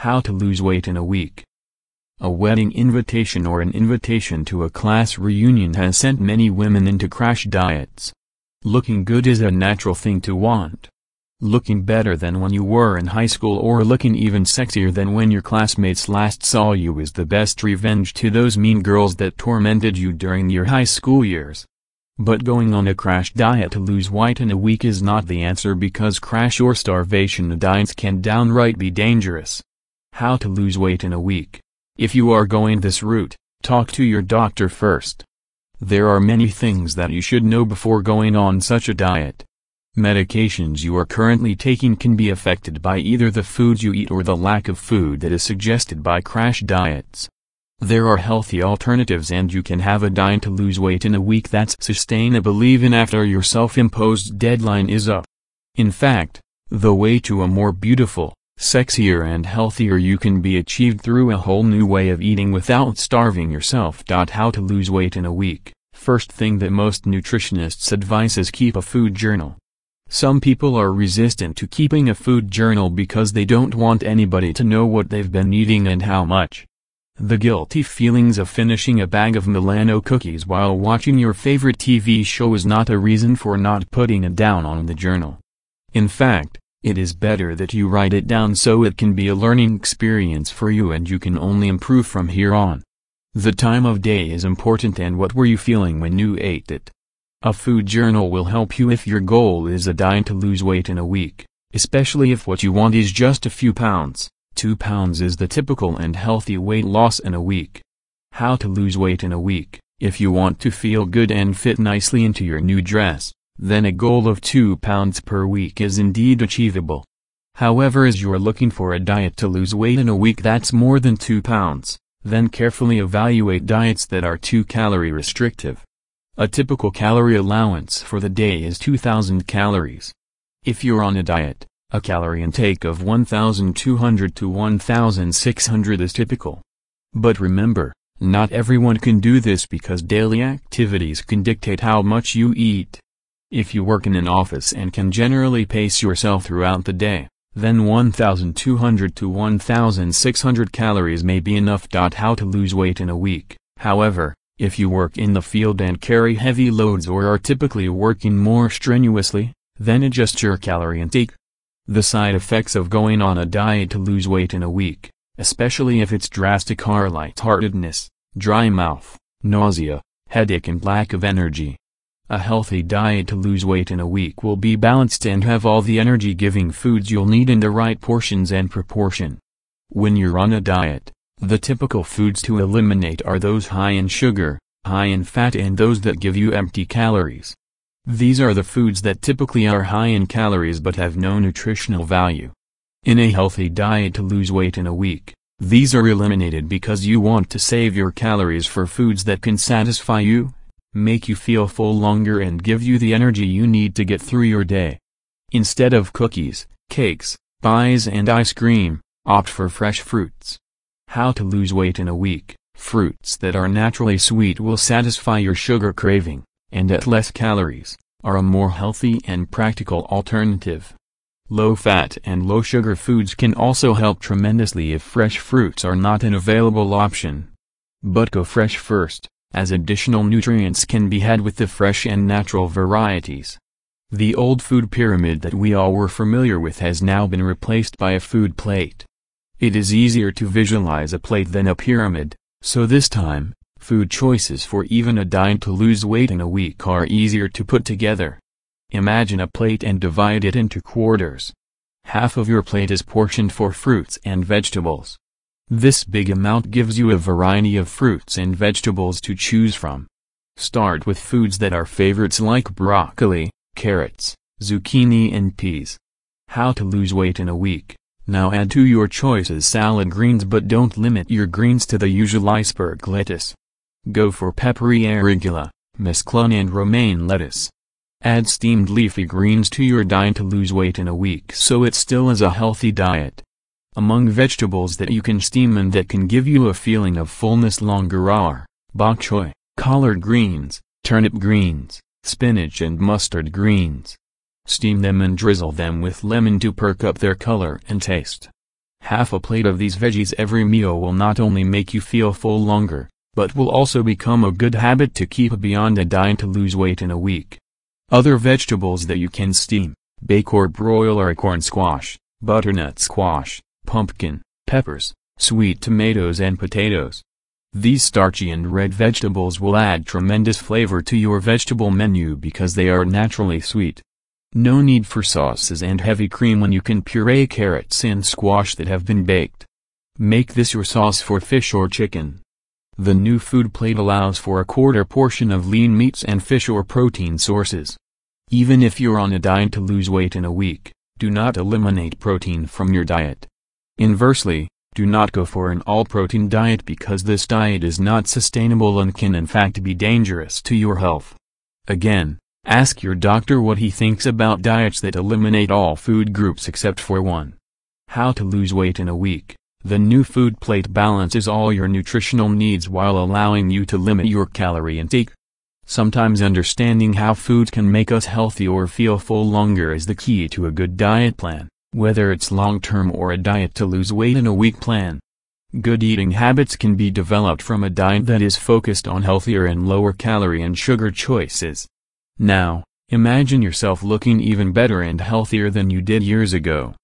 How to lose weight in a week. A wedding invitation or an invitation to a class reunion has sent many women into crash diets. Looking good is a natural thing to want. Looking better than when you were in high school or looking even sexier than when your classmates last saw you is the best revenge to those mean girls that tormented you during your high school years. But going on a crash diet to lose weight in a week is not the answer, because crash or starvation diets can downright be dangerous. How to lose weight in a week. If you are going this route, talk to your doctor first. There are many things that you should know before going on such a diet. Medications you are currently taking can be affected by either the foods you eat or the lack of food that is suggested by crash diets. There are healthy alternatives, and you can have a diet to lose weight in a week that's sustainable even after your self-imposed deadline is up. In fact, the way to a more beautiful, sexier and healthier you can be achieved through a whole new way of eating without starving yourself. How to lose weight in a week. First thing that most nutritionists advise is keep a food journal. Some people are resistant to keeping a food journal because they don't want anybody to know what they've been eating and how much. The guilty feelings of finishing a bag of Milano cookies while watching your favorite TV show is not a reason for not putting it down on the journal. In fact, it is better that you write it down so it can be a learning experience for you and you can only improve from here on. The time of day is important, and what were you feeling when you ate it? A food journal will help you if your goal is a diet to lose weight in a week, especially if what you want is just a few pounds. 2 pounds is the typical and healthy weight loss in a week. How to lose weight in a week. If you want to feel good and fit nicely into your new dress, then a goal of 2 pounds per week is indeed achievable. However, as you're looking for a diet to lose weight in a week that's more than 2 pounds, then carefully evaluate diets that are too calorie restrictive. A typical calorie allowance for the day is 2,000 calories. If you're on a diet, a calorie intake of 1,200 to 1,600 is typical. But remember, not everyone can do this because daily activities can dictate how much you eat. If you work in an office and can generally pace yourself throughout the day, then 1,200 to 1,600 calories may be enough. How to lose weight in a week. However, if you work in the field and carry heavy loads or are typically working more strenuously, then adjust your calorie intake. The side effects of going on a diet to lose weight in a week, especially if it's drastic, are lightheartedness, dry mouth, nausea, headache and lack of energy. A healthy diet to lose weight in a week will be balanced and have all the energy-giving foods you'll need in the right portions and proportion. When you're on a diet, the typical foods to eliminate are those high in sugar, high in fat and those that give you empty calories. These are the foods that typically are high in calories but have no nutritional value. In a healthy diet to lose weight in a week, these are eliminated because you want to save your calories for foods that can satisfy you, make you feel full longer and give you the energy you need to get through your day. Instead of cookies, cakes, pies and ice cream, opt for fresh fruits. How to lose weight in a week. Fruits that are naturally sweet will satisfy your sugar craving, and at less calories, are a more healthy and practical alternative. Low-fat and low-sugar foods can also help tremendously if fresh fruits are not an available option. But go fresh first, as additional nutrients can be had with the fresh and natural varieties. The old food pyramid that we all were familiar with has now been replaced by a food plate. It is easier to visualize a plate than a pyramid, so this time, food choices for even a diet to lose weight in a week are easier to put together. Imagine a plate and divide it into quarters. Half of your plate is portioned for fruits and vegetables. This big amount gives you a variety of fruits and vegetables to choose from. Start with foods that are favorites like broccoli, carrots, zucchini and peas. How to lose weight in a week. Now add to your choices salad greens, but don't limit your greens to the usual iceberg lettuce. Go for peppery arugula, mesclun and romaine lettuce. Add steamed leafy greens to your diet to lose weight in a week so it still is a healthy diet. Among vegetables that you can steam and that can give you a feeling of fullness longer are bok choy, collard greens, turnip greens, spinach and mustard greens. Steam them and drizzle them with lemon to perk up their color and taste. Half a plate of these veggies every meal will not only make you feel full longer, but will also become a good habit to keep beyond a diet to lose weight in a week. Other vegetables that you can steam, bake or broil are corn squash, butternut squash, pumpkin, peppers, sweet tomatoes and potatoes. These starchy and red vegetables will add tremendous flavor to your vegetable menu because they are naturally sweet. No need for sauces and heavy cream when you can puree carrots and squash that have been baked. Make this your sauce for fish or chicken. The new food plate allows for a quarter portion of lean meats and fish or protein sources. Even if you're on a diet to lose weight in a week, do not eliminate protein from your diet. Inversely, do not go for an all-protein diet because this diet is not sustainable and can in fact be dangerous to your health. Again, ask your doctor what he thinks about diets that eliminate all food groups except for one. How to lose weight in a week. The new food plate balances all your nutritional needs while allowing you to limit your calorie intake. Sometimes understanding how food can make us healthy or feel full longer is the key to a good diet plan, whether it's long-term or a diet to lose weight in a week plan. Good eating habits can be developed from a diet that is focused on healthier and lower calorie and sugar choices. Now, imagine yourself looking even better and healthier than you did years ago.